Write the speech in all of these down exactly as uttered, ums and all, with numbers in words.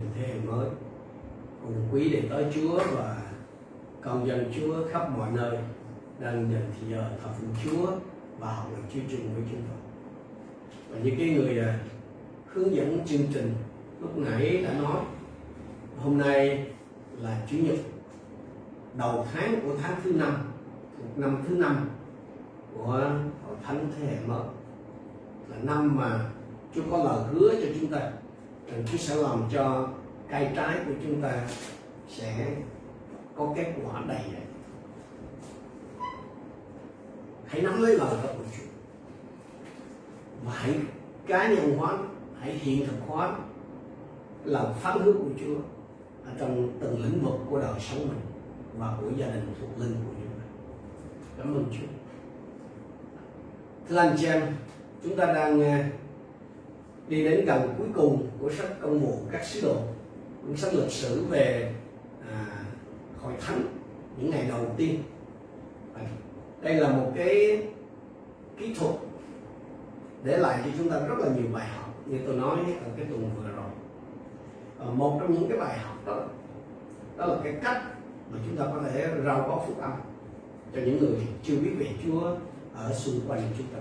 Thế hệ mới cùng quý để tới Chúa và công dân Chúa khắp mọi nơi đang dành thời giờ thờ phượng Chúa và học được chương trình với Chúa. Và những cái người hướng dẫn chương trình lúc nãy đã nói, hôm nay là Chủ nhật đầu tháng của tháng thứ năm, năm thứ năm của Hội Thánh Thế hệ mới, là năm mà Chúa có lời hứa cho chúng ta rằng Chúa sẽ làm cho cây trái của chúng ta sẽ có kết quả đầy đầy. Hãy nắm lấy lời đó của Chúa và hãy cá nhân hóa, hãy hiện thực hóa lòng phán hứa của Chúa ở trong từng lĩnh vực của đời sống mình và của gia đình thuộc linh của chúng ta. Cảm ơn Chúa. Thưa anh chị em, chúng ta đang đi đến gần cuối cùng của sách Công vụ các sứ đồ, cuốn sách lịch sử về à, Hội Thánh những ngày đầu tiên. Đây là một cái kỹ thuật để lại cho chúng ta rất là nhiều bài học, như tôi nói ở cái tuần vừa rồi. À, một trong những cái bài học đó, đó là cái cách mà chúng ta có thể rao báo phúc âm cho những người chưa biết về Chúa ở xung quanh chúng ta.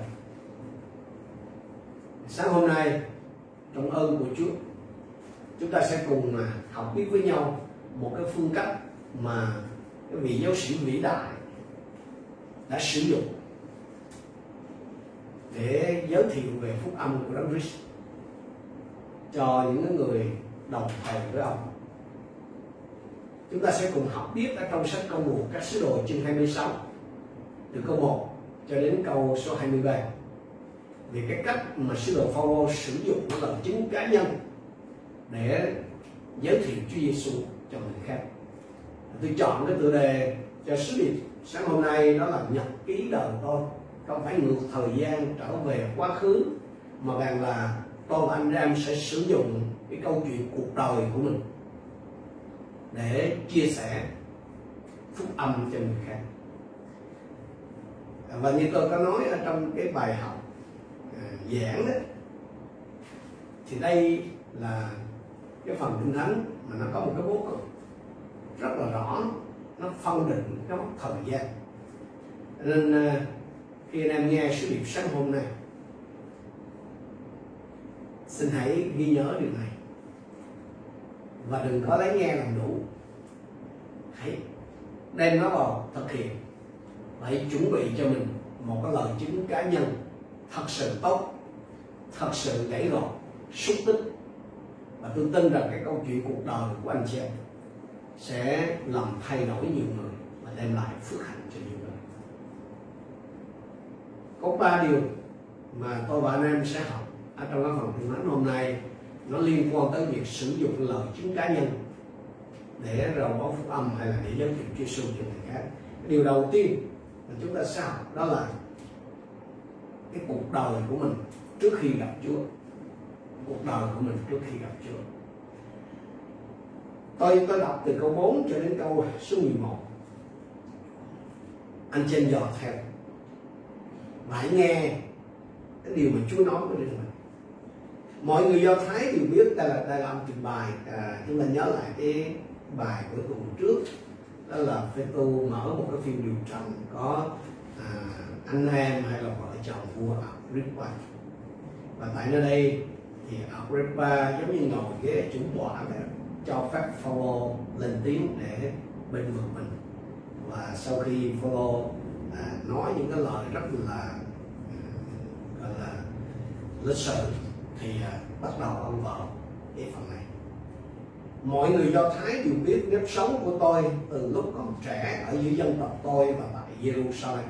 Sáng hôm nay, trong ơn của Chúa, chúng ta sẽ cùng mà học biết với nhau một cái phương cách mà cái vị giáo sĩ vĩ đại đã sử dụng để giới thiệu về phúc âm của Đấng Christ cho những người đồng thời với ông. Chúng ta sẽ cùng học tiếp ở trong sách Công vụ các sứ đồ chương hai mươi sáu từ câu một cho đến câu số hai mươi ba về cái cách mà sứ đồ Phao-lô sử dụng lời chứng cá nhân để giới thiệu Chúa Giêsu cho người khác. Tôi chọn cái tựa đề cho sứ điệp sáng hôm nay đó là nhật ký đời tôi, không phải ngược thời gian trở về quá khứ, mà rằng là tôi và anh em sẽ sử dụng cái câu chuyện cuộc đời của mình để chia sẻ phúc âm cho người khác. Và như tôi có nói ở trong cái bài học à, giảng đó, thì đây là cái phần Kinh Thánh mà nó có một cái bố cục rất là rõ, nó phân định cái mốc thời gian. Nên à, khi anh em nghe sứ điệp sáng hôm nay, xin hãy ghi nhớ điều này và đừng có lấy nghe làm đủ, hãy đem nó vào thực hiện. Hãy chuẩn bị cho mình một cái lời chứng cá nhân thật sự tốt, thật sự gãy gọn, xúc tích. Và tôi tin rằng cái câu chuyện cuộc đời của anh chị em sẽ làm thay đổi nhiều người và đem lại phước hạnh cho nhiều người. Có ba điều mà tôi và anh em sẽ học ở trong cái phần Kinh Thánh hôm nay, nó liên quan tới việc sử dụng lời chứng cá nhân để rao báo phúc âm hay là để giới thiệu Chúa Giêsu cho người khác. Điều đầu tiên mà chúng ta sẽ học đó là cái cuộc đời của mình trước khi gặp Chúa. Cuộc đời của mình trước khi gặp Chúa. Tôi có đọc từ câu bốn cho đến câu số mười một. Anh trên dò theo và hãy nghe cái điều mà Chúa nói với mình. Mọi người Do Thái đều biết, ta là ta làm trình bài, à, chúng ta nhớ lại cái bài của tuần trước. Đó là Phêrô mở một cái phiên điều trần có à, anh em hay là vợ chồng vua Agrippa. Và tại nơi đây thì Agrippa giống như ngồi ghế chủ tọa để cho phép Phao-lô lên tiếng để bên vực mình. Và sau khi Phao-lô à, nói những cái lời rất là gọi là lịch sự thì à, bắt đầu ông vào cái phần này. Mọi người Do Thái đều biết nếp sống của tôi từ lúc còn trẻ ở dưới dân tộc tôi và tại Jerusalem.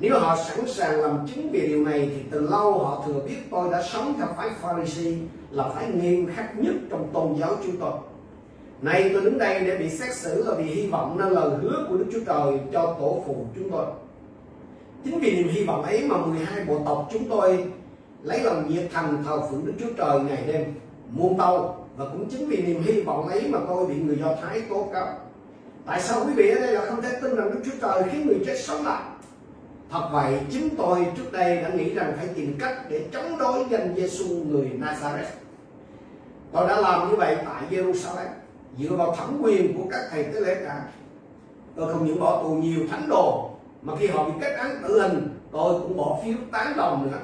Nếu họ sẵn sàng làm chứng về điều này thì từ lâu họ thừa biết tôi đã sống theo phái Pha-ri-si, là phái nghiêm khắc nhất trong tôn giáo chúng tôi. Nay tôi đứng đây để bị xét xử là vì hy vọng nơi lời hứa của Đức Chúa Trời cho tổ phụ chúng tôi. Chính vì niềm hy vọng ấy mà mười hai bộ tộc chúng tôi lấy lòng nhiệt thành thờ phượng Đức Chúa Trời ngày đêm muôn tâu. Và cũng chính vì niềm hy vọng ấy mà tôi bị người Do Thái tố cáo. Tại sao quý vị ở đây là không thể tin rằng Đức Chúa Trời khiến người chết sống lại? Thật vậy, chính tôi trước đây đã nghĩ rằng phải tìm cách để chống đối danh Giê-xu người Nazareth. Tôi đã làm như vậy tại Jerusalem, dựa vào thẩm quyền của các thầy tế lễ cả. Tôi không những bỏ tù nhiều thánh đồ, mà khi họ bị kết án tử hình, tôi cũng bỏ phiếu tán đồng nữa.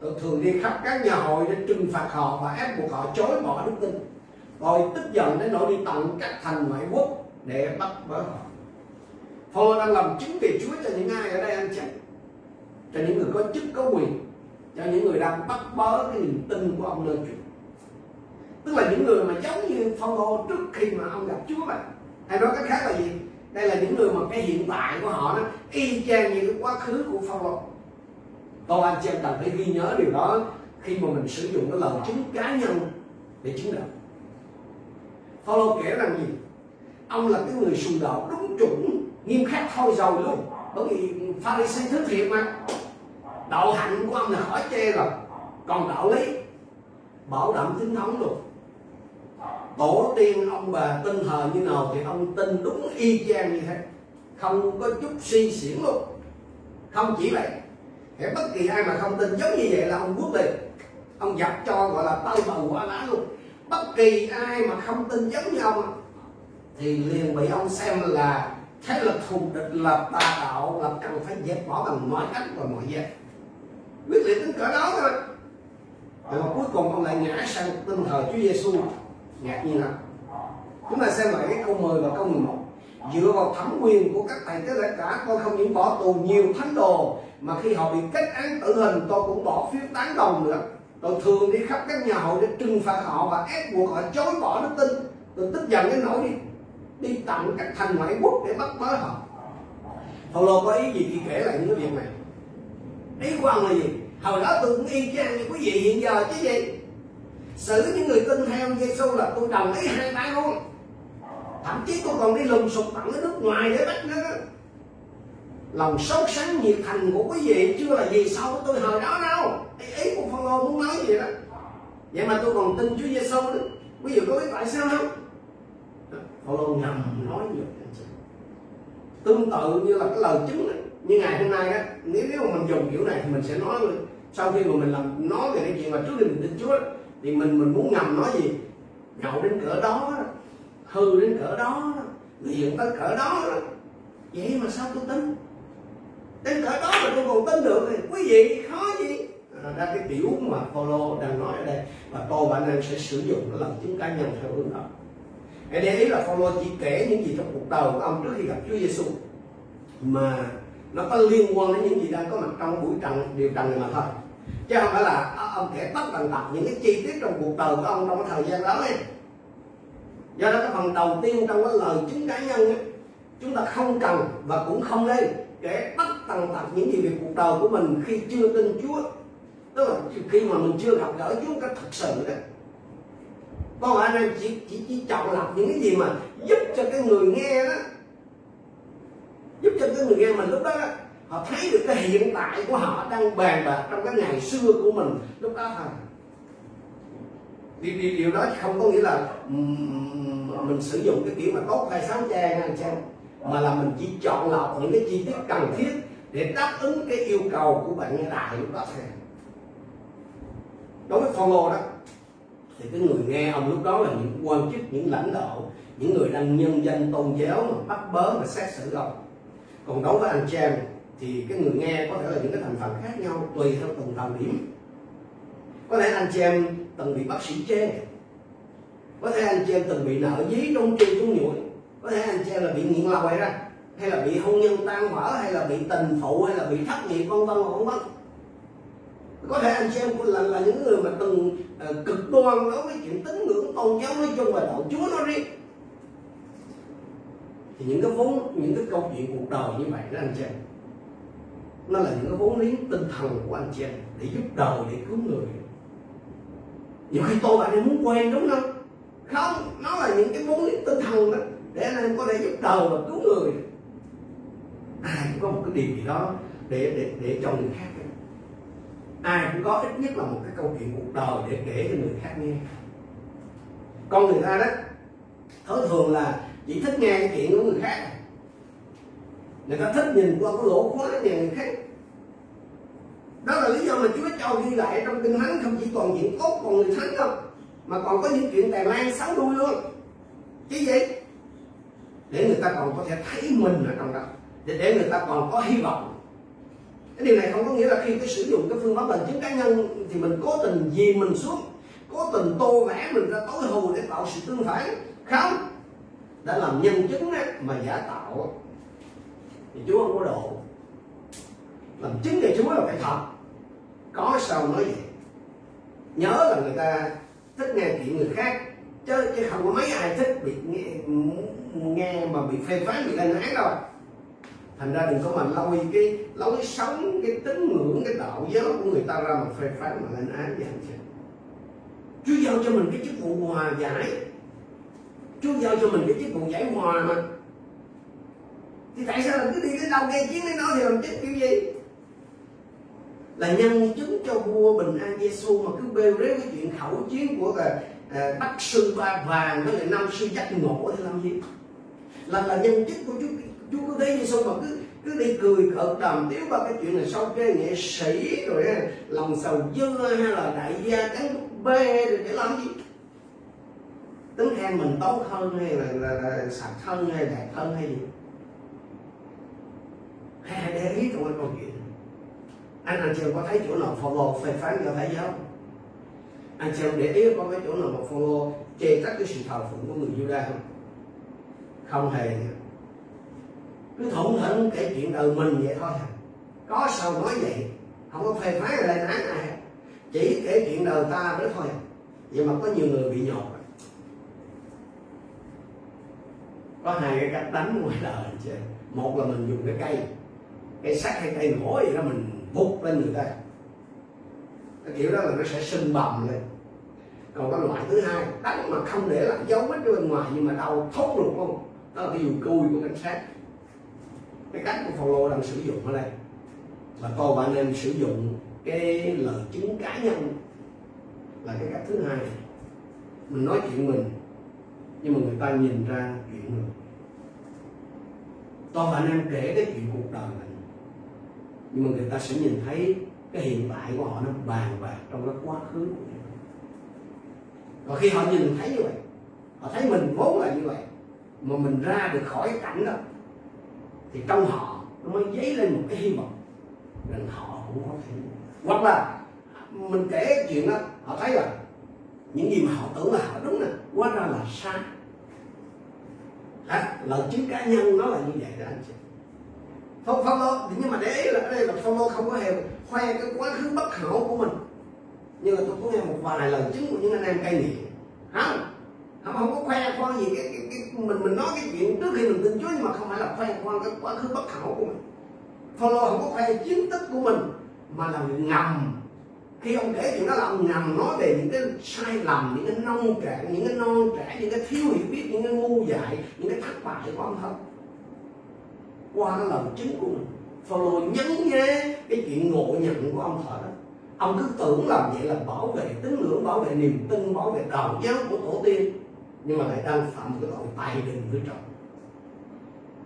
Tôi thường đi khắp các nhà hội để trừng phạt họ và ép buộc họ chối bỏ đức tin. Tôi tức giận đến nỗi đi tận các thành ngoại quốc để bắt bớ họ. Phao-lô đang làm chứng về Chúa cho những ai ở đây ăn chặn, cho những người có chức có quyền, cho những người đang bắt bớ cái niềm tin của ông nơi Chúa. Tức là những người mà giống như Phao-lô trước khi mà ông gặp Chúa vậy. Hay nói cách khác là gì? Đây là những người mà cái hiện tại của họ nó y chang như cái quá khứ của Phao-lô. Tôi anh chị em cần phải ghi nhớ điều đó khi mà mình sử dụng cái lời chứng cá nhân để chứng đạo. Phao-lô kể rằng gì? Ông là cái người sùng đạo đúng chuẩn, nghiêm khắc thôi giàu luôn. Bởi vì Pha-ri-si thứ thiệt mà. Đạo hạnh của ông là khỏi chê rồi. Còn đạo lý bảo đảm chính thống luôn. Tổ tiên ông bà tin hờ như nào thì ông tin đúng y chang như thế, không có chút suy xiển luôn. Không chỉ vậy, hễ bất kỳ ai mà không tin giống như vậy là ông bước liền, ông dập cho gọi là tay bầu qua lá luôn. Bất kỳ ai mà không tin giống như ông thì liền bị ông xem là thế lực thù địch, là tà đạo, là cần phải dẹp bỏ bằng mọi cách và mọi giá. Quyết liệt đến cỡ đó thôi, rồi mà cuối cùng ông lại ngã sang tin thờ Chúa Giêsu. Ngạc nhiên lắm. Chúng ta xem lại cái câu mười và câu mười một. Dựa vào thẩm quyền của các thầy tế lễ cả, tôi không những bỏ tù nhiều thánh đồ, mà khi họ bị kết án tử hình, tôi cũng bỏ phiếu tán đồng nữa. Tôi thường đi khắp các nhà hội để trừng phạt họ và ép buộc họ chối bỏ đức tin. Tôi tức giận đến nỗi đi đi tận các thành ngoại quốc để bắt bớ họ. Phao-lô có ý gì khi kể lại những cái việc này? Ý của ông là gì? Hồi đó tôi cũng y chang như quý vị hiện giờ chứ gì. Xử những người tin theo Giê-xu là tôi đồng ý hai tay luôn. Thậm chí tôi còn đi lùng sục tận ở nước ngoài để bắt nữa. Lòng sốt sắng nhiệt thành của quý vị chưa là gì sau của tôi hồi đó đâu. Ý của Phao-lô muốn nói gì đó. Vậy mà tôi còn tin Chúa Giê-xu nữa. Quý vị có biết tại sao không? Phao-lô ngầm nói nhiều. Tương tự như là cái lời chứng này. Như ngày hôm nay đó, nếu nếu mà mình dùng kiểu này thì mình sẽ nói luôn. Sau khi mà mình làm nói về cái chuyện mà trước khi mình tin Chúa đó, thì mình mình muốn ngầm nói gì? Nhậu đến cỡ đó, hư đến cỡ đó, nghiện tới cỡ đó. Vậy mà sao tôi tin? Đến cỡ đó mà tôi còn tin được thì quý vị khó gì? Ra cái kiểu mà Phao-lô đang nói ở đây. Và tôi và anh em sẽ sử dụng nó làm chứng cá nhân theo hướng đó. Hãy để ý là Phao-lô chỉ kể những gì trong cuộc đời của ông trước khi gặp Chúa Giê-xu, mà nó có liên quan đến những gì đang có mặt trong buổi trần, điều trần này mà thôi. Chứ không phải là ông kể tất tần tật những cái chi tiết trong cuộc đời của ông trong cái thời gian đó ấy. Do đó cái phần đầu tiên trong cái lời chứng cá nhân ấy, chúng ta không cần và cũng không nên kể tất tần tật những gì về cuộc đời của mình khi chưa tin Chúa. Tức là khi mà mình chưa gặp gỡ Chúa cách thật sự đấy. Còn anh em chỉ, chỉ, chỉ chọn lọc những cái gì mà giúp cho cái người nghe đó, giúp cho cái người nghe mình lúc đó đó, họ thấy được cái hiện tại của họ đang bàn bạc trong cái ngày xưa của mình lúc đó thôi. Điều, điều, điều đó không có nghĩa là mình sử dụng cái kiểu mà tốt hay xấu trang hay trang, mà là mình chỉ chọn lọc những cái chi tiết cần thiết để đáp ứng cái yêu cầu của bạn nghe đại lúc đó thôi. Đối với Phao-lô đó thì cái người nghe ông lúc đó là những quan chức, những lãnh đạo, những người đang nhân danh tôn giáo mà bắt bớ mà xét xử ông. Còn đối với anh Trang thì cái người nghe có thể là những cái thành phần khác nhau tùy theo từng thời điểm. Có lẽ anh chị em từng bị bác sĩ chê, có thể anh chị em từng bị nợ dí trong tri trúng nhũi, có thể anh chị em là bị nghiện lòi ra, hay là bị hôn nhân tan vỡ, hay là bị tình phụ, hay là bị thất nghiệp vân vân vân vân. Có thể anh chị em là là những người mà từng uh, cực đoan đối với chuyện tín ngưỡng tôn giáo nói chung và đạo Chúa nói riêng. Thì những cái vốn, những cái câu chuyện cuộc đời như vậy đó anh chị em, nó là những cái vốn liếng tinh thần của anh chị em để giúp đời, để cứu người. Nhiều khi tôi bạn em muốn quen đúng không? Không, nó là những cái vốn liếng tinh thần đó để anh em có thể giúp đời và cứu người. Ai cũng có một cái điều gì đó để để để cho người khác. Ai cũng có ít nhất là một cái câu chuyện cuộc đời để kể cho người khác nghe. Con người ta đó thói thường là chỉ thích nghe cái chuyện của người khác. Người ta thích nhìn qua cái lỗ khóa nhà người khác. Đó là lý do mà Chúa Châu ghi lại trong Kinh Thánh không chỉ toàn diện tốt còn người thánh đâu, mà còn có những chuyện Đài Loan sáu đuôi luôn chứ gì, để người ta còn có thể thấy mình ở trong đó, để, để người ta còn có hy vọng. Cái điều này không có nghĩa là khi cái sử dụng cái phương pháp bằng chứng cá nhân thì mình cố tình dìm mình xuống, cố tình tô vẽ mình ra tối hù để tạo sự tương phản, không, đã làm nhân chứng á, mà giả tạo thì Chúa không có độ. Làm chứng thì Chúa là phải thật, có sao nói vậy. Nhớ là người ta thích nghe chuyện người khác chứ chứ không có mấy ai thích bị nghe, nghe mà bị phê phán, bị lên án đâu. Thành ra đừng có mà lôi cái lối sống, cái tín ngưỡng, cái đạo giáo của người ta ra mà phê phán, mà lên án. Vậy Chúa giao cho mình cái chức vụ hòa giải, Chúa giao cho mình cái chức vụ giải hòa mà, thì tại sao mình cứ đi đến đâu gây chiến đến đó thì làm chết kiểu gì? Là nhân chứng cho vua Bình An Giê-xu mà cứ bêu rếu cái chuyện khẩu chiến của là à, Bắc Sư Ba Vàng với lại năm sư Giác Ngộ thì làm gì? Là là nhân chứng của Chúa Chúa cứ thấy Giê-xu mà cứ cứ đi cười cợt đàm tiếu ba cái chuyện là sau kê nghệ sĩ rồi lòng sầu dưa hay là đại gia cánh búp bê rồi để làm gì? Tính khen mình tốt hơn hay là, là, là, là sạch thân hay đẹp thân hay gì? Hãy để ý trong cái câu chuyện. Anh anh chị có thấy chỗ nào follow phê phán cho thấy không? Anh chị để ý có cái chỗ nào mà follow chê trách cái sự thờ phụng của người Giu-đa không? Không hề. Cứ thủng thỉnh kể chuyện đời mình vậy thôi. Có sao nói vậy? Không có phê phán lên án ai, chỉ kể chuyện đời ta nữa thôi. Vậy mà có nhiều người bị nhột. Có hai cái cách đánh ngoài đời anh chị. Một là mình dùng cái cây cây sắt hay cây gỗ gì đó mình vút lên người ta, cái kiểu đó là nó sẽ sưng bầm lên. Còn cái loại thứ hai đánh mà không để lại dấu vết bên ngoài nhưng mà đau thốt được luôn, đó là cái dù cui của cảnh sát. Cái cách của Phaolô đang sử dụng ở đây, và cô bạn nên sử dụng cái lời chứng cá nhân là cái cách thứ hai này. Mình nói chuyện mình nhưng mà người ta nhìn ra chuyện mình. Tôi và anh em kể cái chuyện cuộc đời mình, nhưng mà người ta sẽ nhìn thấy cái hiện tại của họ nó bàn bạc trong cái quá khứ. Và khi họ nhìn thấy như vậy, họ thấy mình vốn là như vậy, mà mình ra được khỏi cảnh đó, thì trong họ nó mới dấy lên một cái hy vọng rằng họ cũng có thể. Hoặc là mình kể cái chuyện đó, họ thấy là những gì mà họ tưởng là họ đúng nè, quá ra là sai. À, lời chứng cá nhân nó là như vậy đó anh chị. Phong Phaolô, nhưng mà để ý là ở đây là Phaolô không có hề khoe cái quá khứ bất hảo của mình. Nhưng mà tôi cũng nghe một vài lời chứng của những anh em cai nghiện, không, không không có khoe khoang gì cái, cái, cái mình mình nói cái chuyện trước khi mình tin Chúa, nhưng mà không phải là khoe khoang cái quá khứ bất hảo của mình. Phaolô không có khoe chiến tích của mình mà là ngầm. Khi ông kể chuyện đó là ông ngầm nói về những cái sai lầm, những cái nông cạn, những cái non trẻ, những cái thiếu hiểu biết, những cái ngu dại, những cái thất bại của ông thôi. Qua cái lời chứng của mình, Phaolô nhấn nhé cái chuyện ngộ nhận của ông thợ đó. Ông cứ tưởng làm vậy là bảo vệ tín ngưỡng, bảo vệ niềm tin, bảo vệ đạo giáo của tổ tiên, nhưng mà lại đang phạm cái tội tày đình với trọng.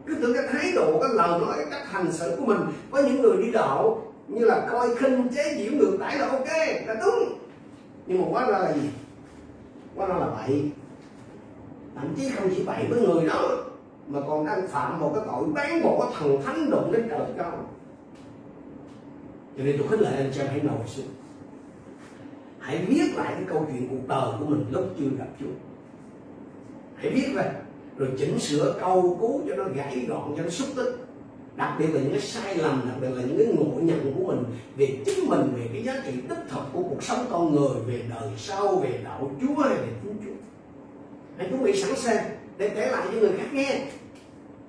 Cứ tưởng cái thái độ, cái lời nói, cái cách hành xử của mình, có những người đi đạo như là coi khinh chế giễu ngược đãi là ok, là đúng, nhưng mà quá ra là gì? Quá ra là bậy. Thậm chí không chỉ bậy với người đó mà còn đang phạm một cái tội bán bỏ thần thánh, đụng đến trời cao. Cho nên tôi khích lệ anh chị hãy nổi xuống, hãy viết lại cái câu chuyện cuộc đời của mình lúc chưa gặp Chúa, hãy viết ra rồi chỉnh sửa câu cú cho nó gãy gọn, cho nó xúc tích. Đặc biệt là những cái sai lầm, đặc biệt là những cái ngộ nhận của mình về chính mình, về cái giá trị đích thực của cuộc sống con người, về đời sau, về đạo Chúa hay về Thiên Chúa. Hãy chuẩn bị sẵn sàng để kể lại cho người khác nghe.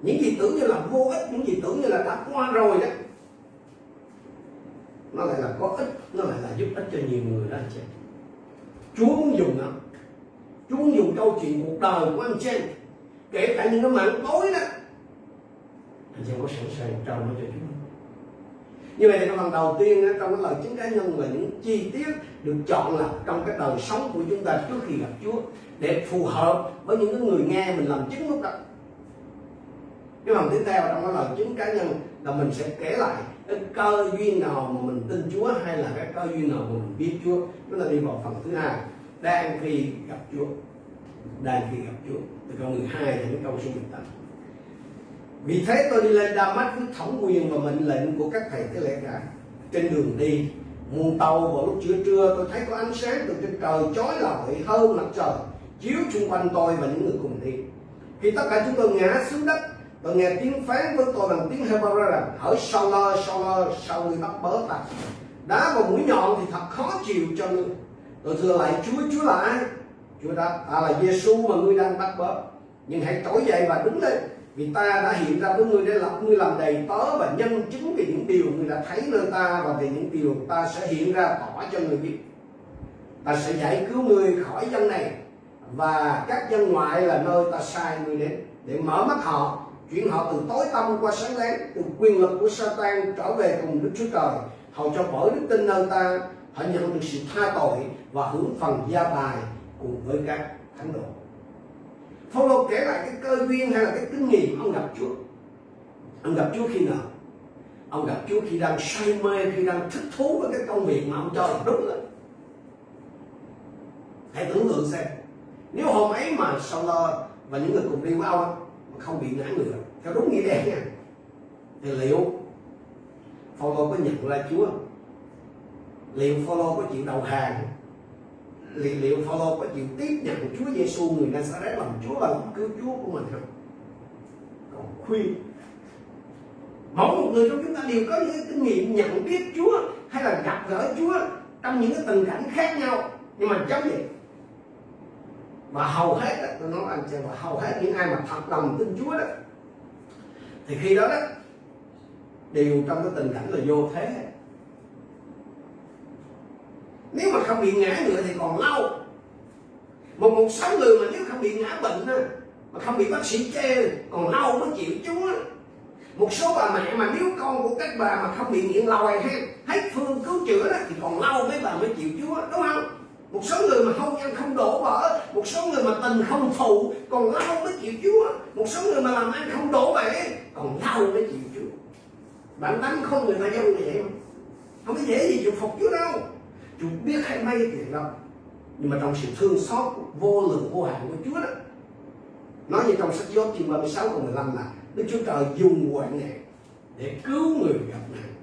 Những gì tưởng như là vô ích, những gì tưởng như là đã qua rồi đó, nó lại là có ích, nó lại là giúp ích cho nhiều người đó anh chị. Chúa muốn dùng đó, Chúa muốn dùng câu chuyện cuộc đời của anh chị, kể cả những cái mảng tối đó. Anh chị có sẵn sàng trao nó cho chúng. Như vậy thì cái phần đầu tiên trong cái lời chứng cá nhân là những chi tiết được chọn lọc trong cái đời sống của chúng ta trước khi gặp Chúa, để phù hợp với những người nghe mình làm chứng lúc đó. Cái phần tiếp theo trong cái lời chứng cá nhân là mình sẽ kể lại cái cơ duyên nào mà mình tin Chúa, hay là cái cơ duyên nào mà mình biết Chúa. Chúng ta đi vào phần thứ hai. đang khi gặp Chúa, đang khi gặp Chúa, từ câu mười hai đến câu số mười tám. Vì thế tôi đi lên Đa-mách với thẩm quyền và mệnh lệnh của các thầy tế lễ cả. Trên đường đi, muôn tàu vào lúc giữa trưa, tôi thấy có ánh sáng từ trên trời chói lọi hơn mặt trời chiếu xung quanh tôi và những người cùng đi. Khi tất cả chúng tôi ngã xuống đất, tôi nghe tiếng phán với tôi bằng tiếng Hebrew rằng: Hỡi Sao-lơ, Sao-lơ, sao ngươi bắt bớ ta? Đá và mũi nhọn thì thật khó chịu cho ngươi. Tôi thưa lại Chúa, Chúa là ai? Chúa đáp: Ta là Giê-xu mà ngươi đang bắt bớ. Nhưng hãy trỗi dậy và đứng lên, vì ta đã hiện ra với ngươi để lập ngươi làm đầy tớ và nhân chứng về những điều ngươi đã thấy nơi ta và về những điều ta sẽ hiện ra tỏ cho ngươi biết. Ta sẽ giải cứu ngươi khỏi dân này và các dân ngoại là nơi ta sai ngươi đến, để mở mắt họ, chuyển họ từ tối tăm qua sáng láng, từ quyền lực của Satan trở về cùng Đức Chúa Trời, hầu cho bởi đức tin nơi ta họ nhận được sự tha tội và hưởng phần gia tài cùng với các thánh đồ. Phao-lô kể lại cái cơ duyên hay là cái kinh nghiệm ông gặp Chúa. Ông gặp Chúa khi nào? Ông gặp Chúa khi đang say mê, khi đang thích thú với cái công việc mà ông cho là đúng rồi. Hãy tưởng tượng xem, nếu hôm ấy mà Sao-lơ và những người cùng đi với ông không bị ngã ngửa theo đúng nghĩa đen nha, thì liệu Phao-lô có nhận ra Chúa không? Liệu Phao-lô có chịu đầu hàng? Liệu, liệu Phao-lô có chịu tiếp nhận Chúa Giê-xu người Nazareth làm Chúa và làm cứu Chúa của mình không? Còn khuyên mỗi một người trong chúng ta đều có những kinh nghiệm nhận biết Chúa hay là gặp gỡ Chúa trong những cái tình cảnh khác nhau, nhưng mà giống vậy. Và hầu hết, tôi nói anh chị, và hầu hết những ai mà thật lòng tin Chúa đó, thì khi đó đó đều trong cái tình cảnh là vô thế. Nếu mà không bị ngã nữa thì còn lâu. Một một số người mà nếu không bị ngã bệnh đó, mà không bị bác sĩ chê còn lâu mới chịu Chúa. Một số bà mẹ mà nếu con của các bà mà không bị nghiện lòi hay hết phương cứu chữa đó, thì còn lâu mấy bà mới chịu Chúa, đúng không? Một số người mà không ăn không đổ vỡ, một số người mà tình không phụ còn lâu mới chịu Chúa. Một số người mà làm ăn không đổ bể còn lâu mới chịu Chúa. Bản tánh không người ta giống như vậy, không có dễ gì chịu phục Chúa đâu. Chúa biết hay mấy cái chuyện đâu, nhưng mà trong sự thương xót vô lượng vô hạn của Chúa đó, nói như trong sách Gióp chương ba mươi sáu câu mười lăm là Đức Chúa Trời dùng hoạn nạn để cứu người gặp nạn,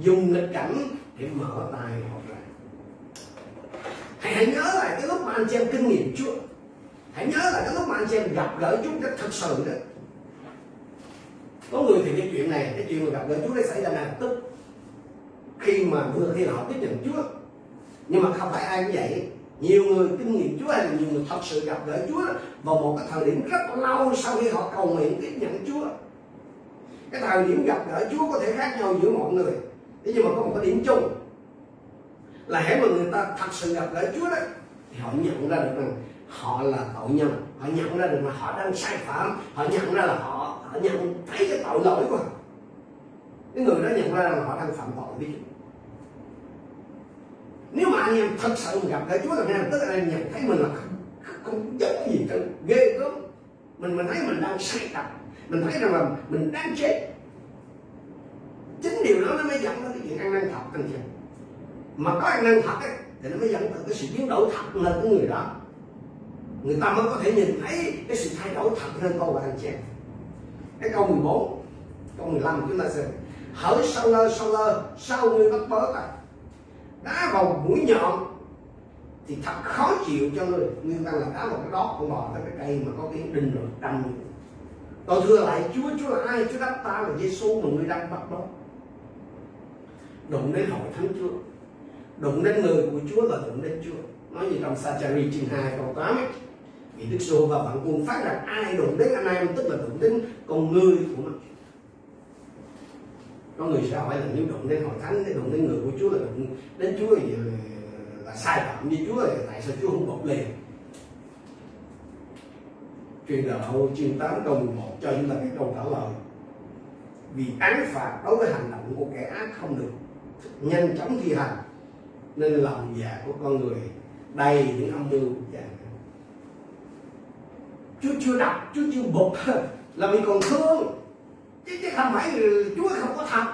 dùng nghịch cảnh để mở tai họ ra. Hãy, hãy nhớ lại cái lúc mà anh chị em kinh nghiệm Chúa, hãy nhớ lại cái lúc mà anh chị em gặp gỡ Chúa rất thật sự đó. Có người thì cái chuyện này, cái chuyện mà gặp gỡ Chúa nó xảy ra ngay lập tức khi mà vừa khi họ tiếp nhận Chúa. Nhưng mà không phải ai cũng vậy. Nhiều người kinh nghiệm Chúa hay là nhiều người thật sự gặp gỡ Chúa vào một cái thời điểm rất lâu sau khi họ cầu nguyện tiếp nhận Chúa. Cái thời điểm gặp gỡ Chúa có thể khác nhau giữa mọi người, nhưng mà có một cái điểm chung là hễ mà người ta thật sự gặp gỡ Chúa đó, thì họ nhận ra được rằng họ là tội nhân, họ nhận ra được là họ đang sai phạm, họ nhận ra là họ, họ nhận thấy cái tội lỗi của họ. Cái người đó nhận ra là họ đang phạm tội với Chúa. Nếu mà anh em thật sự gặp gỡ Chúa là tức là anh em nhận thấy mình là không, không giống gì trơn, ghê gớm. Mình mình thấy mình đang sai lầm, mình thấy rằng là mình đang chết. Chính điều đó nó mới dẫn tới cái chuyện ăn năn thật anh chị. Mà có ăn năn thật ấy, thì nó mới dẫn tới cái sự biến đổi thật lên của người đó. Người ta mới có thể nhìn thấy cái sự thay đổi thật lên tôi và anh chị. Cái câu mười bốn, câu mười lăm chúng ta sẽ: Hỡi Sao-lơ, Sao-lơ, sao ngươi bắt bớ ta? Đá vào mũi nhọn thì thật khó chịu cho người. Nguyên văn là đá vào cái đó con bò tới cái cây mà có cái đinh rồi đâm. Tôi thưa lại Chúa, Chúa là ai? Chúa đáp: Ta là Giê-xu mà người đang bắt bớ. Đụng đến hội thánh Chúa, đụng đến người của Chúa là đụng đến Chúa. Nói như trong Sa-cha-ri chương hai câu tám ấy, vì Đức Giê-hô-va vạn quân phát rằng ai đụng đến anh em tức là đụng đến con người của mình. Có người sẽ hỏi là nếu đụng đến hội thánh, đụng đến người của Chúa là đụng đến Chúa thì là sai phạm với Chúa, tại sao Chúa không bột liền? Truyền đạo chương tám câu mười một cho chúng ta cái câu trả lời: Vì án phạt đối với hành động của kẻ ác không được nhanh chóng thi hành, nên lòng dạ của con người đầy những âm mưu. Chúa chưa đọc, Chúa chưa bột là mình còn thương, chứ chứ không phải Chúa không có thật,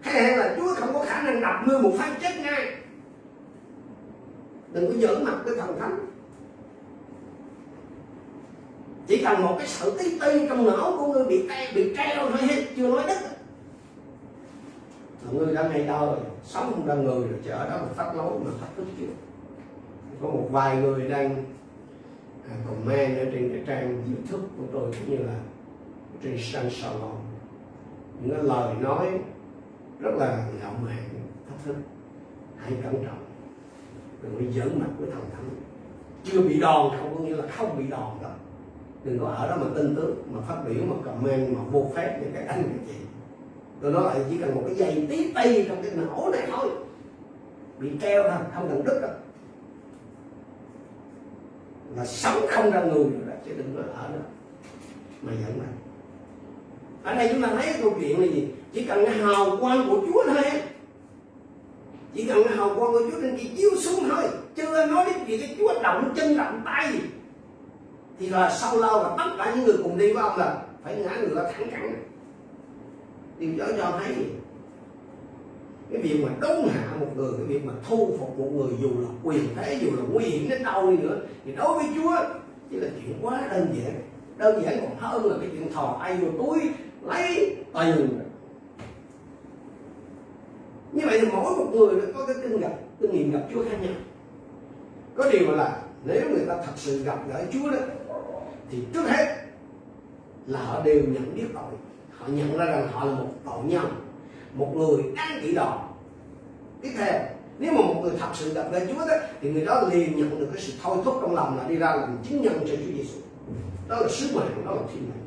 hay là Chúa không có khả năng đập ngươi một phát chết ngay. Đừng có giỡn mặt với thần thánh. Chỉ cần một cái sự tí ti trong não của ngươi bị te, bị treo thôi hết, chưa nói đứt. Ngươi đã ngay đời, sống không ra người rồi, chứ ở đó mà phát lối mà phát thức chưa. Có một vài người đang comment ở trên cái trang YouTube của tôi cũng như là trên sân salon, những cái lời nói rất là ngạo mạn, thách thức. Hãy cẩn trọng, đừng có giỡn mặt với thần thánh. Chưa bị đòn không có nghĩa là không bị đòn đâu. Đừng có ở đó mà tin tưởng, mà phát biểu, mà comment, mà vô phép như cái anh như chị. Tôi nói là chỉ cần một cái dây tí ti trong cái não này thôi, bị treo thôi, không cần đứt đâu, là sống không ra người nữa đó, chứ đừng có ở đó mà giận mặt. Ở đây chúng ta thấy câu chuyện là gì? Chỉ cần cái hào quang của Chúa thôi, chỉ cần cái hào quang của Chúa trên kia chiếu xuống thôi, chưa nói đến chuyện cái Chúa động chân động tay gì. Thì là sau lâu là tất cả những người cùng đi với ông là phải ngã người ra thẳng cẳng. Điều đó cho thấy cái việc mà đốn hạ một người, cái việc mà thu phục một người dù là quyền thế, dù là nguy hiểm đến đâu đi nữa, thì đối với Chúa chỉ là chuyện quá đơn giản. Đơn giản còn hơn là cái chuyện thò tay vô túi lấy tiền. Như vậy thì mỗi một người nó có cái kinh nghiệm, kinh nghiệm gặp Chúa khác nhau. Có điều là nếu người ta thật sự gặp gỡ Chúa đó, thì trước hết là họ đều nhận biết tội. Họ nhận ra rằng họ là một tội nhân, một người đang bị đòn. Tiếp theo, nếu mà một người thật sự gặp gỡ Chúa đó, thì người đó liền nhận được cái sự thôi thúc trong lòng là đi ra làm chứng nhân cho Chúa Giêsu. Đó là sứ mệnh, đó là thiên mệnh.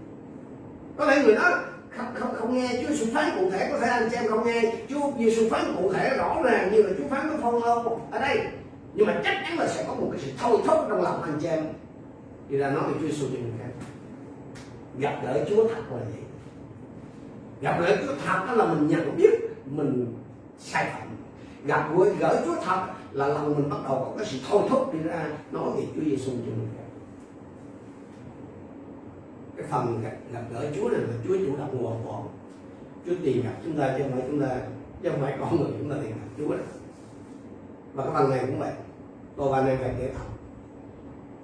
Có thể người đó không, không, không nghe Chúa Giêsu phán cụ thể, có thể anh chị em không nghe Chúa Giêsu phán cụ thể rõ ràng như là Chúa phán với Phao Lô ở đây, nhưng mà chắc chắn là sẽ có một cái sự thôi thúc trong lòng anh chị em đi ra nói về Chúa Giêsu cho người khác. Gặp gỡ Chúa thật là gì? Gặp gỡ Chúa thật đó là mình nhận biết mình sai phạm. Gặp gỡ Chúa thật là lòng mình bắt đầu có cái sự thôi thúc đi ra nói về Chúa Giêsu cho người khác. Cái phần gặp gỡ Chúa này là Chúa chủ động hoàn toàn. Chúa tìm gặp chúng ta chứ không phải chúng ta, chứ không phải con người chúng ta tìm gặp Chúa này. Và cái phần này cũng vậy, tôi và anh em phải để học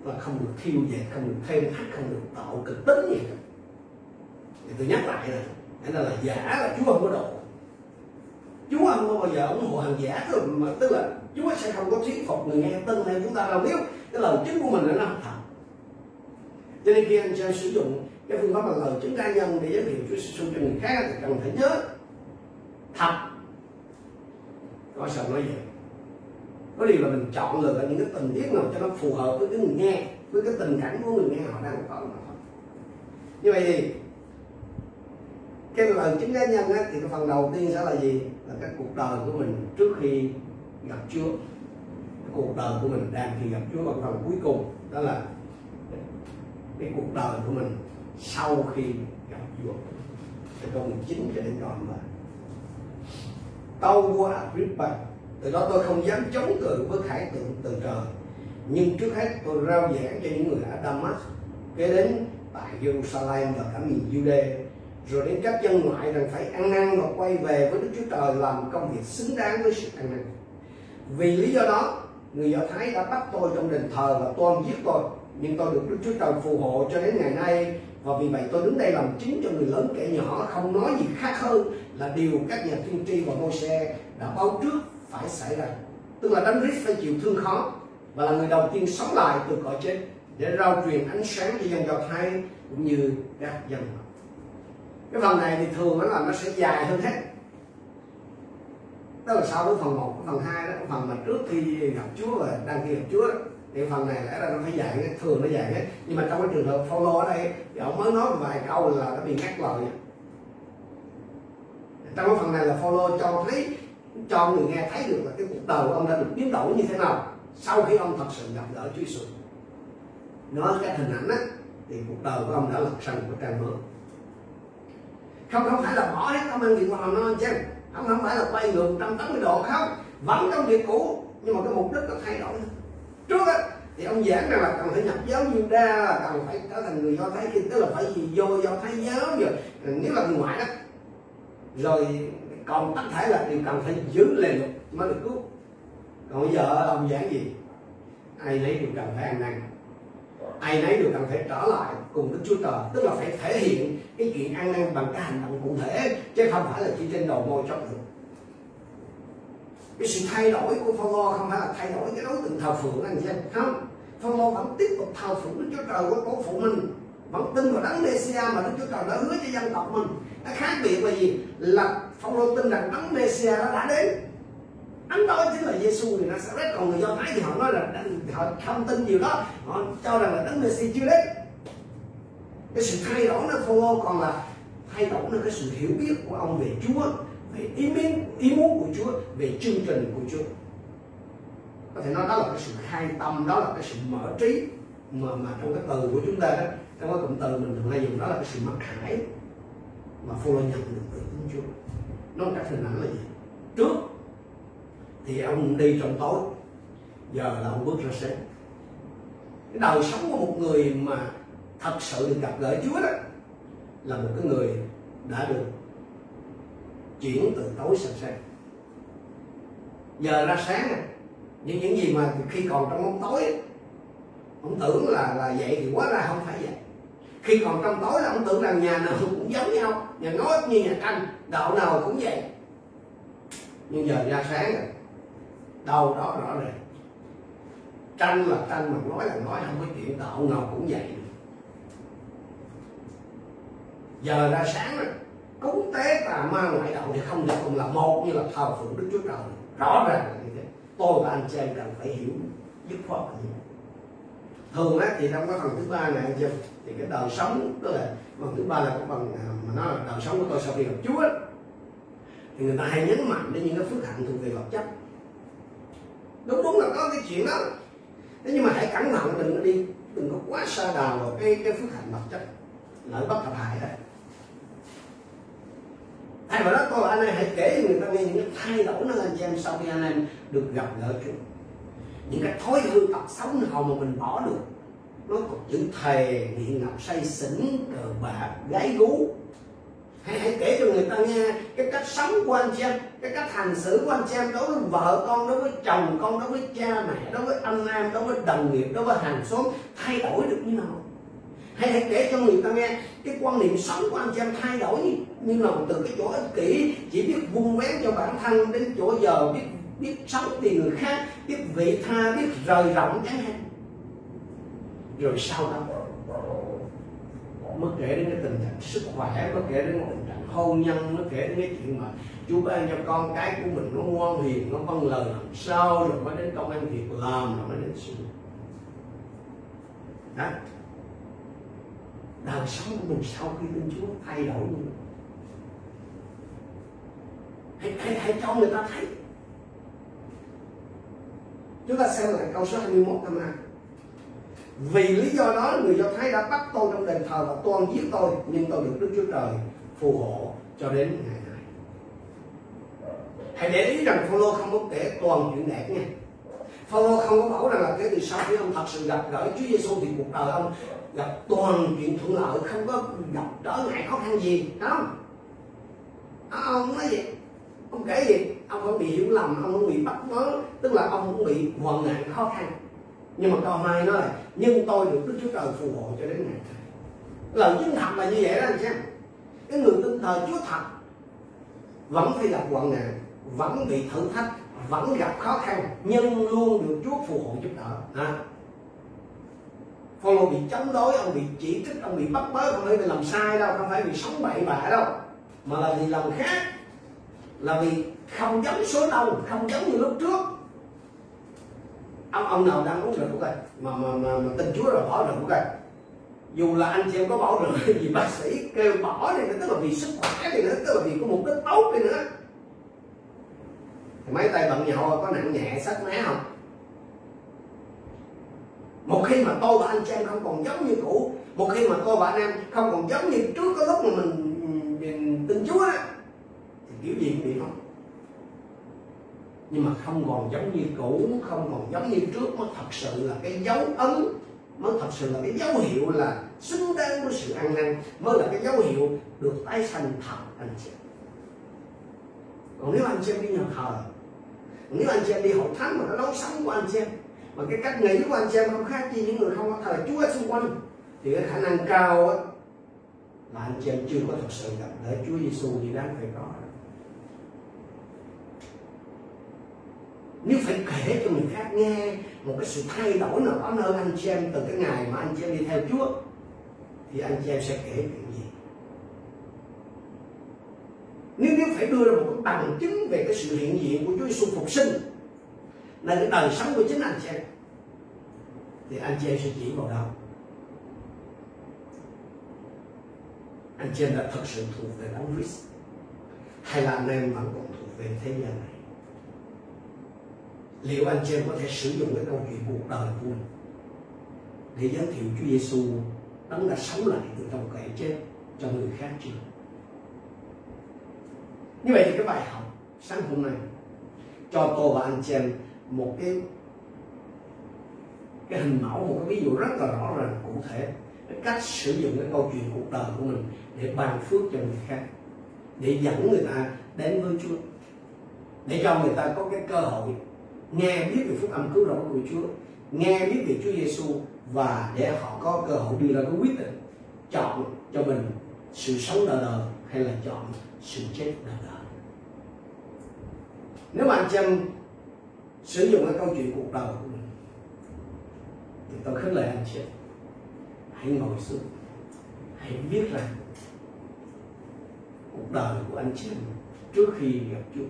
là không được thiêu dệt, không được thêm thắt, không được tạo cực tính gì cả. Thì tôi nhắc lại này, nên là giả là Chúa không có độ. Chúa không có bao giờ ủng hộ hàng giả, mà tức là Chúa sẽ không có thuyết phục người nghe tin hay chúng ta đâu, nếu cái lời chứng của mình là nó không thật. Cho nên khi anh chơi sử dụng cái phương pháp là lời chứng cá nhân để giới thiệu Chúa Giêsu cho người khác thì cần phải nhớ thật. Có sợ nói vậy, có điều là mình chọn lựa những cái tình tiết nào cho nó phù hợp với cái người nghe, với cái tình cảnh của người nghe họ đang có. Như vậy thì cái lời chứng cá nhân á, thì cái phần đầu tiên sẽ là gì? Là cái cuộc đời của mình trước khi gặp Chúa, cái cuộc đời của mình đang khi gặp Chúa, và phần cuối cùng đó là cái cuộc đời của mình sau khi gặp Chúa. Cái câu chín cho đến đoạn mà Tâu vua Agrippa, từ đó tôi không dám chống cự với khải tượng từ trời, nhưng trước hết tôi rao giảng cho những người ở Damas, kế đến tại Jerusalem và cả miền Jude, rồi đến các dân ngoại rằng phải ăn năn và quay về với Đức Chúa Trời làm công việc xứng đáng với sự ăn năn. Vì lý do đó, người Do Thái đã bắt tôi trong đền thờ và toan giết tôi, nhưng tôi được Đức Chúa Trời phù hộ cho đến ngày nay, và vì vậy tôi đứng đây làm chứng cho người lớn kẻ nhỏ, không nói gì khác hơn là điều các nhà tiên tri và Môi-se đã báo trước phải xảy ra. Tức là Đấng Christ phải chịu thương khó và là người đầu tiên sống lại từ cõi chết để rao truyền ánh sáng cho dân Do Thái cũng như các dân. Cái phần này thì thường nó là nó sẽ dài hơn hết. Đó là so với phần một, phần hai đó, phần mà trước khi gặp Chúa và đang khi gặp Chúa đó, thì phần này lẽ ra nó phải dài hết, thường nó dài hết. Nhưng mà trong cái trường hợp Phao-lô ở đây thì ông mới nói vài câu là nó bị ngắt lời. Trong cái phần này là Phao-lô cho thấy, cho người nghe thấy được là cái cuộc đời của ông đã được biến đổi như thế nào sau khi ông thật sự gặp gỡ Chúa Giêsu. Nói cái hình ảnh á, thì cuộc đời của ông đã lật sang một trang mới. Không, không phải là bỏ hết công ăn việc làm đâu anh chị, không, không phải là quay ngược một trăm tám mươi độ, không, vẫn công việc cũ nhưng mà cái mục đích nó thay đổi. Trước á thì ông giảng rằng là cần phải nhập giáo Giu-đa, là cần phải trở thành người Do Thái, tức là phải gì vô Do Thái giáo rồi, nếu là người ngoại đó, rồi còn tất thể là điều cần phải giữ lề luật mới được cứu. Còn bây giờ ông giảng gì? ai lấy điều cần phải ăn năn, ai lấy điều cần phải trở lại cùng Đức Chúa Trời, tức là phải thể hiện cái chuyện ăn năn bằng cái hành động cụ thể, chứ không phải là chỉ trên đầu môi trong miệng. Cái sự thay đổi của Phao-lô không phải là thay đổi cái đối tượng thờ phượng anh chị, không. Phao-lô vẫn tiếp tục thờ phượng Đức Chúa Trời của tổ phụ mình, vẫn tin vào Đấng Mê-si-a mà Đức Chúa Trời đã hứa cho dân tộc mình. Nó khác biệt là gì? Là Phao-lô tin rằng Đấng Mê-si-a đã, đã đến, Anh đó chính là Giê-xu thì nó sẽ rét. Còn người Do Thái thì họ nói là họ không tin nhiều đó, họ cho rằng là Đấng Mê-si chưa đến. Cái sự thay đổi nó Phao-lô còn là thay đổi nó cái sự hiểu biết của ông về Chúa, về ý muốn, ý muốn của Chúa, về chương trình của Chúa. Có thể nói đó là cái sự khai tâm, đó là cái sự mở trí mà mà trong cái từ của chúng ta đó, trong cái cụm từ mình thường hay dùng đó là cái sự mặc khải mà Phao-lô nhận được từ Đức Chúa. Nó cách hình ảnh là gì? Trước thì ông đi trong tối, giờ là ông bước ra sáng. Cái đời sống của một người mà thật sự được gặp gỡ Chúa đó là một cái người đã được chuyển từ tối sang sáng, giờ ra sáng này. Nhưng những gì mà khi còn trong bóng tối ấy, ông tưởng là là vậy thì quá ra không phải vậy. Khi còn trong tối là ông tưởng rằng nhà nào cũng giống nhau, nhà ngói như nhà tranh, đạo nào cũng vậy. Nhưng giờ ra sáng rồi, đâu đó rõ ràng. Tranh là tranh, mà nói là nói, không có chuyện đạo nào cũng vậy. Giờ ra sáng rồi, cúng tế tà ma ngoại đạo thì không được, cùng là một như là thờ phượng Đức Chúa Trời. Rõ ràng là như thế. Tôi và anh chị em cần phải hiểu dứt khoát là gì. Thường á thì trong cái phần thứ ba này anh chị, thì cái đời sống, tức là phần thứ ba là cái phần mà nó là đời sống của tôi sau khi gặp Chúa ấy, thì người ta hay nhấn mạnh đến những cái phước hạnh thuộc về vật chất. Đúng đúng là có cái chuyện đó. Thế nhưng mà hãy cẩn thận, đừng có đi, đừng có quá xa đà vào cái cái phước hạnh vật chất, lợi bất cập hại đấy. Thay vào đó tôi anh em hãy kể cho người ta nghe những cái thay đổi nó anh em sau khi anh em được gặp gỡ Chúa. Những cái thói hư tật xấu nào mà mình bỏ được, nó còn chữ thề, nghiện ngập, say xỉn, cờ bạc, gái gú. Hãy, hãy kể cho người ta nghe cái cách sống của anh chị em, cái cách hành xử của anh chị em đối với vợ con, đối với chồng con, đối với cha mẹ, đối với anh em, đối với đồng nghiệp, đối với hàng xóm thay đổi được như nào. Hãy, hãy kể cho người ta nghe cái quan niệm sống của anh chị em thay đổi như nào, từ cái chỗ ích kỷ chỉ biết vun vén cho bản thân đến chỗ giờ biết biết sống vì người khác, biết vị tha, biết rời rộng chẳng hạn. Rồi sau đó mới kể đến cái tình trạng sức khỏe, mới kể đến cái tình trạng hôn nhân, mới kể đến cái chuyện mà Chúa ban cho con cái của mình nó ngoan hiền, nó vâng lời làm sao, rồi mới đến công ăn việc làm, rồi mới đến sự đó. Đời sống của mình sau khi tin Chúa thay đổi như vậy. Hãy, hãy, hãy cho người ta thấy. Chúng ta xem lại câu số hai mươi mốt năm nay. Vì lý do đó người Do Thái đã bắt tôi trong đền thờ và toan giết tôi, nhưng tôi được Đức Chúa Trời phù hộ cho đến ngày nay. Hãy để ý rằng Phao-lô không có kể toàn chuyện đẹp nha. Phao-lô không có bảo rằng là kể từ sau khi ông thật sự gặp gỡ Chúa Giê-xu thì cuộc đời ông gặp toàn chuyện thuận lợi, không có gặp trở ngại khó khăn gì, không. Ông nói gì? Ông kể gì? Ông không bị hiểu lầm, ông không bị bắt bớ, tức là ông không bị hoạn nạn khó khăn. Nhưng mà câu hai nói là nhưng tôi được Đức Chúa Trời phù hộ cho đến ngày. Lời chứng thật là như vậy đó anh chị. Cái người tin thờ Chúa thật vẫn phải gặp hoạn nạn, vẫn bị thử thách, vẫn gặp khó khăn, nhưng luôn được Chúa phù hộ giúp đỡ. Hả? Phao-lô bị chống đối, ông bị chỉ trích, ông bị bắt bớ, không phải vì làm sai đâu, không phải vì sống bậy bạ đâu, mà là vì làm khác, là vì không giống số đông, không giống như lúc trước. Ông, ông nào đang uống rượu của okay, mà, mà, mà, mà tin Chúa rồi bỏ rượu của okay. Dù là anh chị em có bỏ rượu vì bác sĩ kêu bỏ thì nó tức là vì sức khỏe thì nó tức là vì có mục đích tốt đi nữa. Thì mấy tay bận nhậu có nặng nhẹ sách má không? Một khi mà tôi và anh chị em không còn giống như cũ, một khi mà tôi và anh em không còn giống như trước cái lúc mà mình, mình tin Chúa á, thì kiểu gì cũng bị không. Nhưng mà không còn giống như cũ, không còn giống như trước mới thật sự là cái dấu ấn, mới thật sự là cái dấu hiệu là xứng đáng của sự ăn năn, mới là cái dấu hiệu được tái sanh thật anh chị. Còn nếu anh chị em đi nhà thờ, nếu anh chị em đi hội thánh mà nó đấu sống của anh chị em, Mà cái cách nghĩ của anh chị em không khác gì những người không có thờ Chúa xung quanh, thì cái khả năng cao á là anh chị em chưa có thật sự gặp để Chúa Giêsu như đáng phải có. Nếu phải kể cho người khác nghe một cái sự thay đổi nào đó nơi anh chị em từ cái ngày mà anh chị em đi theo Chúa, thì anh chị em sẽ kể chuyện gì? Nếu nếu phải đưa ra một cái bằng chứng về cái sự hiện diện của Chúa Giêsu phục sinh là cái đời sống của chính anh chị em, thì anh chị em sẽ chỉ vào đâu anh chị em đã thật sự thuộc về Đấng Christ, hay là anh em vẫn còn thuộc về thế gian này? Liệu anh chị em có thể sử dụng cái câu chuyện cuộc đời của mình để giới thiệu Chúa Giêsu Đấng đã sống lại từ trong kẻ chết cho người khác chưa? Như vậy thì cái bài học sáng hôm nay cho tôi và anh chị em một cái cái hình mẫu, một cái ví dụ rất là rõ ràng cụ thể cái cách sử dụng cái câu chuyện cuộc đời của mình để ban phước cho người khác, để dẫn người ta đến với Chúa, để cho người ta có cái cơ hội nghe biết về phúc âm cứu rỗi của Chúa, nghe biết về Chúa Giêsu, và để họ có cơ hội đưa ra cái quyết định chọn cho mình sự sống đời đời hay là chọn sự chết đời đời. Nếu mà anh chị em sử dụng cái câu chuyện cuộc đời của mình, thì tôi khích lệ anh chị em hãy ngồi xuống, hãy biết rằng cuộc đời của anh chị em trước khi gặp Chúa,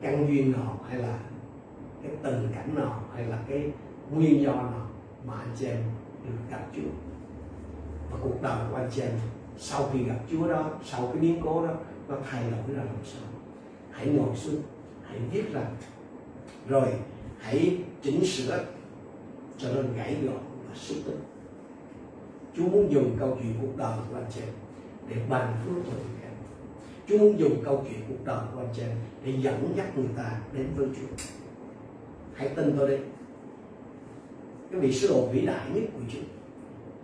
căn duyên nào hay là cái tình cảnh nào hay là cái nguyên do nào mà anh chị em được gặp Chúa, và cuộc đời của anh chị em sau khi gặp Chúa đó, sau cái biến cố đó nó thay đổi ra làm sao. Hãy ngồi xuống, hãy viết ra, rồi hãy chỉnh sửa cho nên gãy gọn và xúc tích. Chúa muốn dùng câu chuyện cuộc đời của anh chị em để ban phước cho người khác. Chúa muốn dùng câu chuyện cuộc đời của anh chị em để dẫn dắt người ta đến với Chúa. Hãy tin tôi đi, cái vị sứ đồ vĩ đại nhất của Chúa,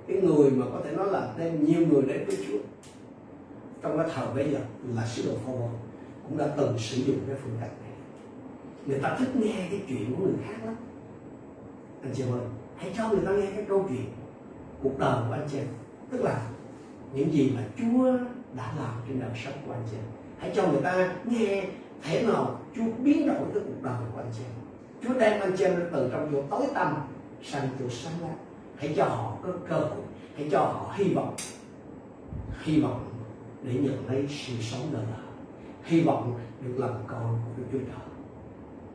cái người mà có thể nói là đem nhiều người đến với Chúa trong cái thời bấy giờ là sứ đồ Phaolô, cũng đã từng sử dụng cái phương cách này. Người ta thích nghe cái chuyện của người khác lắm. Anh chị ơi, hãy cho người ta nghe cái câu chuyện cuộc đời của anh chị, tức là những gì mà Chúa đã làm trên đời sống của anh chị. Hãy cho người ta nghe thế nào Chúa biến đổi cái cuộc đời của anh chị. Chúa đem anh chị từ trong chỗ tối tăm sang chỗ sáng láng. Hãy cho họ có cơ hội, hãy cho họ hy vọng, hy vọng để nhận lấy sự sống đời đời, hy vọng được làm con của Chúa Trời.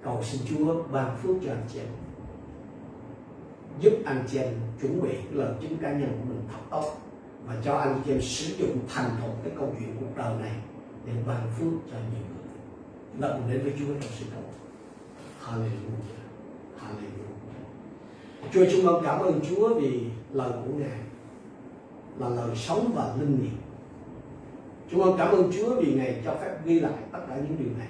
Cầu xin Chúa ban phước cho anh chị em, giúp anh chị em chuẩn bị lời chứng cá nhân của mình thật tốt, và cho anh chị em sử dụng thành thục cái câu chuyện cuộc đời này để ban phước cho nhiều người. Chúng ta cùng đến với Chúa trong sự cầu. Hallelujah, Hallelujah. Chúa, chúng con cảm ơn Chúa vì lời của Ngài là lời sống và linh nghiệm. Chúng con cảm ơn Chúa vì Ngài cho phép ghi lại tất cả những điều này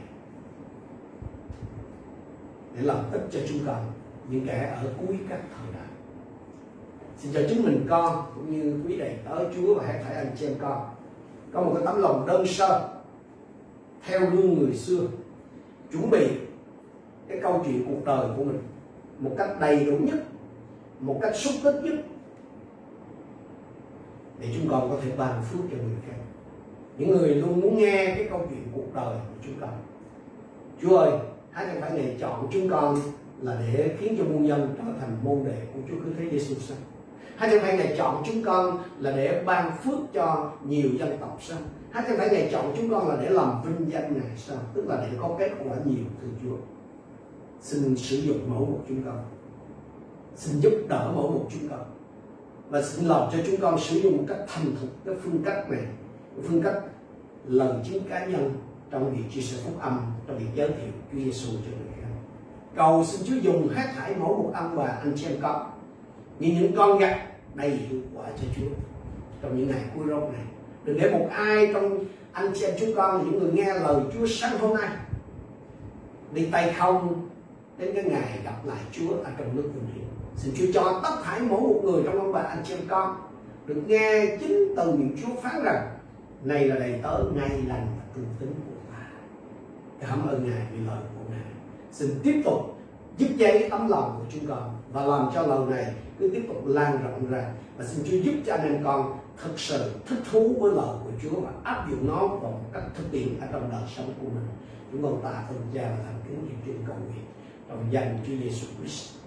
để làm ích cho chúng con, những kẻ ở cuối các thời đại. Xin cho chính mình con cũng như quý đầy tớ Chúa và hết thảy anh chị em con có một cái tấm lòng đơn sơ theo gương người xưa, chuẩn bị cái câu chuyện cuộc đời của mình một cách đầy đủ nhất, một cách xúc tích nhất, để chúng con có thể ban phước cho người khác, những người luôn muốn nghe cái câu chuyện cuộc đời của chúng con. Chúa ơi, hãy cho phải Ngài chọn chúng con là để khiến cho muôn dân trở thành môn đệ của Chúa cứu thế Giêsu Christ. Hãy cho phải Ngài chọn chúng con là để ban phước cho nhiều dân tộc sao? Hãy cho phải Ngài chọn chúng con là để làm vinh danh Ngài sao? Tức là để có kết quả nhiều từ Chúa. Xin sử dụng mỗi một chúng con, xin giúp đỡ mỗi một chúng con, và xin lòng cho chúng con sử dụng một cách thành thục cái phương cách này, phương cách lần chứng cá nhân trong việc chia sẻ phúc âm, trong việc giới thiệu Chúa Giêsu cho người khác. Cầu xin Chúa dùng hết thảy mỗi một ông bà anh chị em con như những con gặt đầy hiệu quả cho Chúa trong những ngày cuối rốt này. Đừng để một ai trong anh chị em chúng con, những người nghe lời Chúa sáng hôm nay, đi tay không đến cái ngày gặp lại Chúa ở trong nước vinh hiển. Xin Chúa cho tất thảy mỗi một người trong ông bà anh chị em con được nghe chính từ những Chúa phán rằng: này là đầy tớ ngay lành và trung tín của ta. Cảm ơn Ngài vì lời của Ngài. Xin tiếp tục Tiếp giấy tấm lòng của chúng con và làm cho lời này cứ tiếp tục lan rộng ra. Và xin Chúa giúp cho anh em con thực sự thích thú với lời của Chúa và áp dụng nó vào một cách thực tiễn ở trong đời sống của mình. Chúng con tạ ơn Cha và thành kính niềm tin cầu nguyện trong danh Chúa Giêsu Christ.